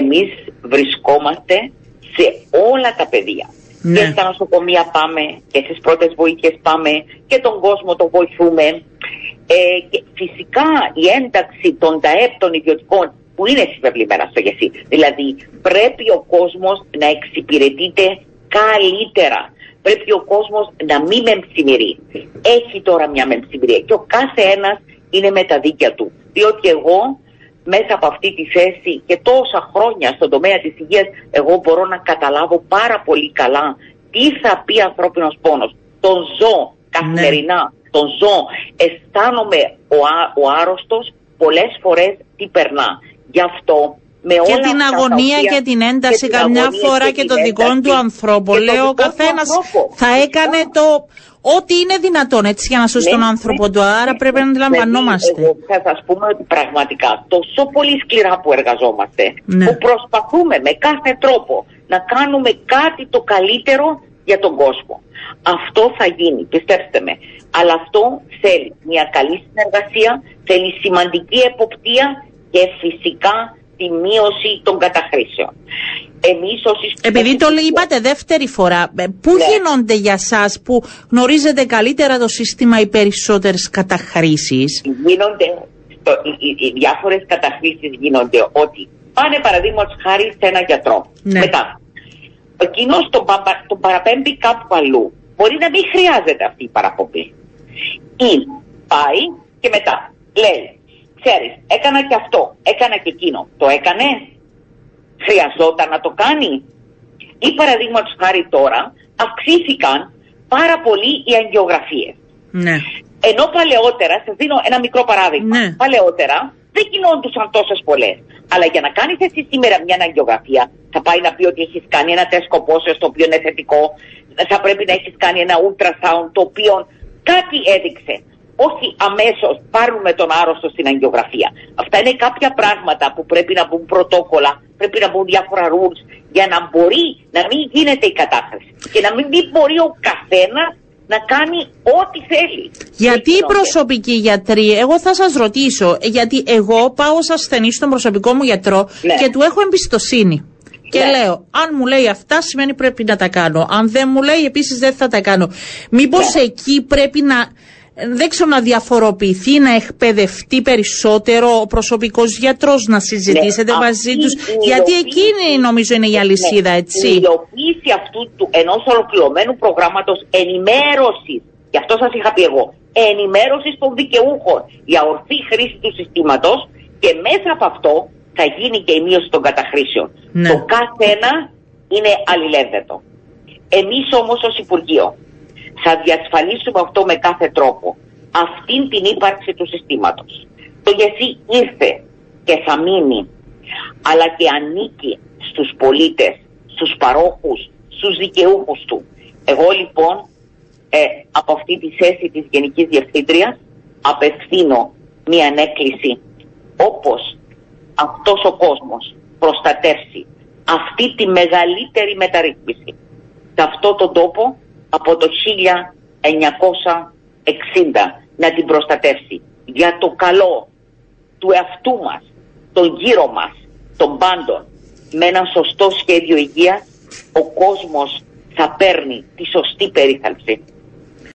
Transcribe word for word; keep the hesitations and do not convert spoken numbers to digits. εμείς βρισκόμαστε σε όλα τα πεδία. Ναι. Και στα νοσοκομεία πάμε και στις πρώτες βοήθειες πάμε και τον κόσμο τον βοηθούμε. Ε, και φυσικά η ένταξη των ΤΑΕΠ των ιδιωτικών που είναι συμπεριβλημένα στο ΓΕΣΥ. Δηλαδή πρέπει ο κόσμος να εξυπηρετείται καλύτερα. Πρέπει ο κόσμος να μην μεμψημυρεί. Έχει τώρα μια μεμψημυρία και ο κάθε ένας είναι με τα δίκια του. Διότι εγώ μέσα από αυτή τη θέση και τόσα χρόνια στον τομέα της υγείας εγώ μπορώ να καταλάβω πάρα πολύ καλά τι θα πει ανθρώπινος πόνος. Τον ζω καθημερινά, ναι. τον ζω. Αισθάνομαι ο, α, ο άρρωστος πολλές φορές τι περνά. Γι' αυτό... Με και την αγωνία και την ένταση, καμιά φορά και τον δικό του ανθρώπου. Λέω, ο καθένας θα έκανε το ό,τι είναι δυνατόν έτσι για να σώσει τον άνθρωπο του. Άρα πρέπει να αντιλαμβανόμαστε. Εγώ θα σας πούμε ότι πραγματικά τόσο πολύ σκληρά που εργαζόμαστε, που προσπαθούμε με κάθε τρόπο να κάνουμε κάτι το καλύτερο για τον κόσμο. Αυτό θα γίνει, πιστέψτε με. Αλλά αυτό θέλει μια καλή συνεργασία, θέλει σημαντική εποπτεία και φυσικά τη μείωση των καταχρήσεων. Εμείς όσοι... Επειδή το είπατε δεύτερη φορά, πού ναι. γίνονται για σας που γνωρίζετε καλύτερα το σύστημα οι περισσότερες καταχρήσεις? Γίνονται, το, οι, οι, οι διάφορες καταχρήσεις γίνονται ότι πάνε παραδείγματος χάρη σε ένα γιατρό. Ναι. Μετά, ο κοινός τον, τον παραπέμπει κάπου αλλού. Μπορεί να μην χρειάζεται αυτή η παραπομπή. Ή πάει και μετά λέει, ξέρεις, έκανα και αυτό, έκανα και εκείνο. Το έκανε, χρειαζόταν να το κάνει. Ή παραδείγματος χάρη τώρα, αυξήθηκαν πάρα πολύ οι αγγειογραφίες. Ναι. Ενώ παλαιότερα, σας δίνω ένα μικρό παράδειγμα, ναι. παλαιότερα δεν γινόντουσαν τόσες πολλές. Αλλά για να κάνεις εσύ σήμερα μια αγγειογραφία, θα πάει να πει ότι έχεις κάνει ένα τεστ κοπόσεως το οποίο είναι θετικό, θα πρέπει να έχεις κάνει ένα ultrasound το οποίο κάτι έδειξε. Όχι αμέσως πάρουμε τον άρρωστο στην αγγειογραφία. Αυτά είναι κάποια πράγματα που πρέπει να μπουν πρωτόκολλα, πρέπει να μπουν διάφορα rules για να μπορεί να μην γίνεται η κατάσταση και να μην μπορεί ο καθένας να κάνει ό,τι θέλει. Γιατί οι προσωπικοί γιατροί, εγώ θα σας ρωτήσω, γιατί εγώ πάω ως ασθενή στον προσωπικό μου γιατρό ναι. και του έχω εμπιστοσύνη. Και ναι. λέω, αν μου λέει αυτά σημαίνει πρέπει να τα κάνω. Αν δεν μου λέει επίσης δεν θα τα κάνω. Μήπως ναι. εκεί πρέπει να... Δεν ξέρω, να διαφοροποιηθεί, να εκπαιδευτεί περισσότερο ο προσωπικός γιατρός, να συζητήσετε ναι, μαζί τους, γιατί εκείνη νομίζω είναι η αλυσίδα, ναι, έτσι. Η υλοποίηση αυτού του ενός ολοκληρωμένου προγράμματος ενημέρωσης, γι' αυτό σας είχα πει εγώ, ενημέρωσης των δικαιούχων για ορθή χρήση του συστήματος και μέσα από αυτό θα γίνει και η μείωση των καταχρήσεων. Ναι. Το κάθε ένα είναι αλληλένδετο. Εμείς όμως ως Υπουργείο θα διασφαλίσουμε αυτό με κάθε τρόπο. Αυτήν την ύπαρξη του συστήματος. Το ΓΕΣΥ ήρθε και θα μείνει, αλλά και ανήκει στους πολίτες, στους παρόχους, στους δικαιούχους του. Εγώ λοιπόν ε, από αυτή τη θέση της Γενικής Διευθύντριας απευθύνω μία ανέκκληση. Όπως αυτός ο κόσμος προστατεύσει αυτή τη μεγαλύτερη μεταρρύθμιση σε αυτόν τον τόπο από το χίλια εννιακόσια εξήντα, να την προστατεύσει για το καλό του εαυτού μας, των γύρω μας, των πάντων. Με ένα σωστό σχέδιο υγείας, ο κόσμος θα παίρνει τη σωστή περίθαλψη.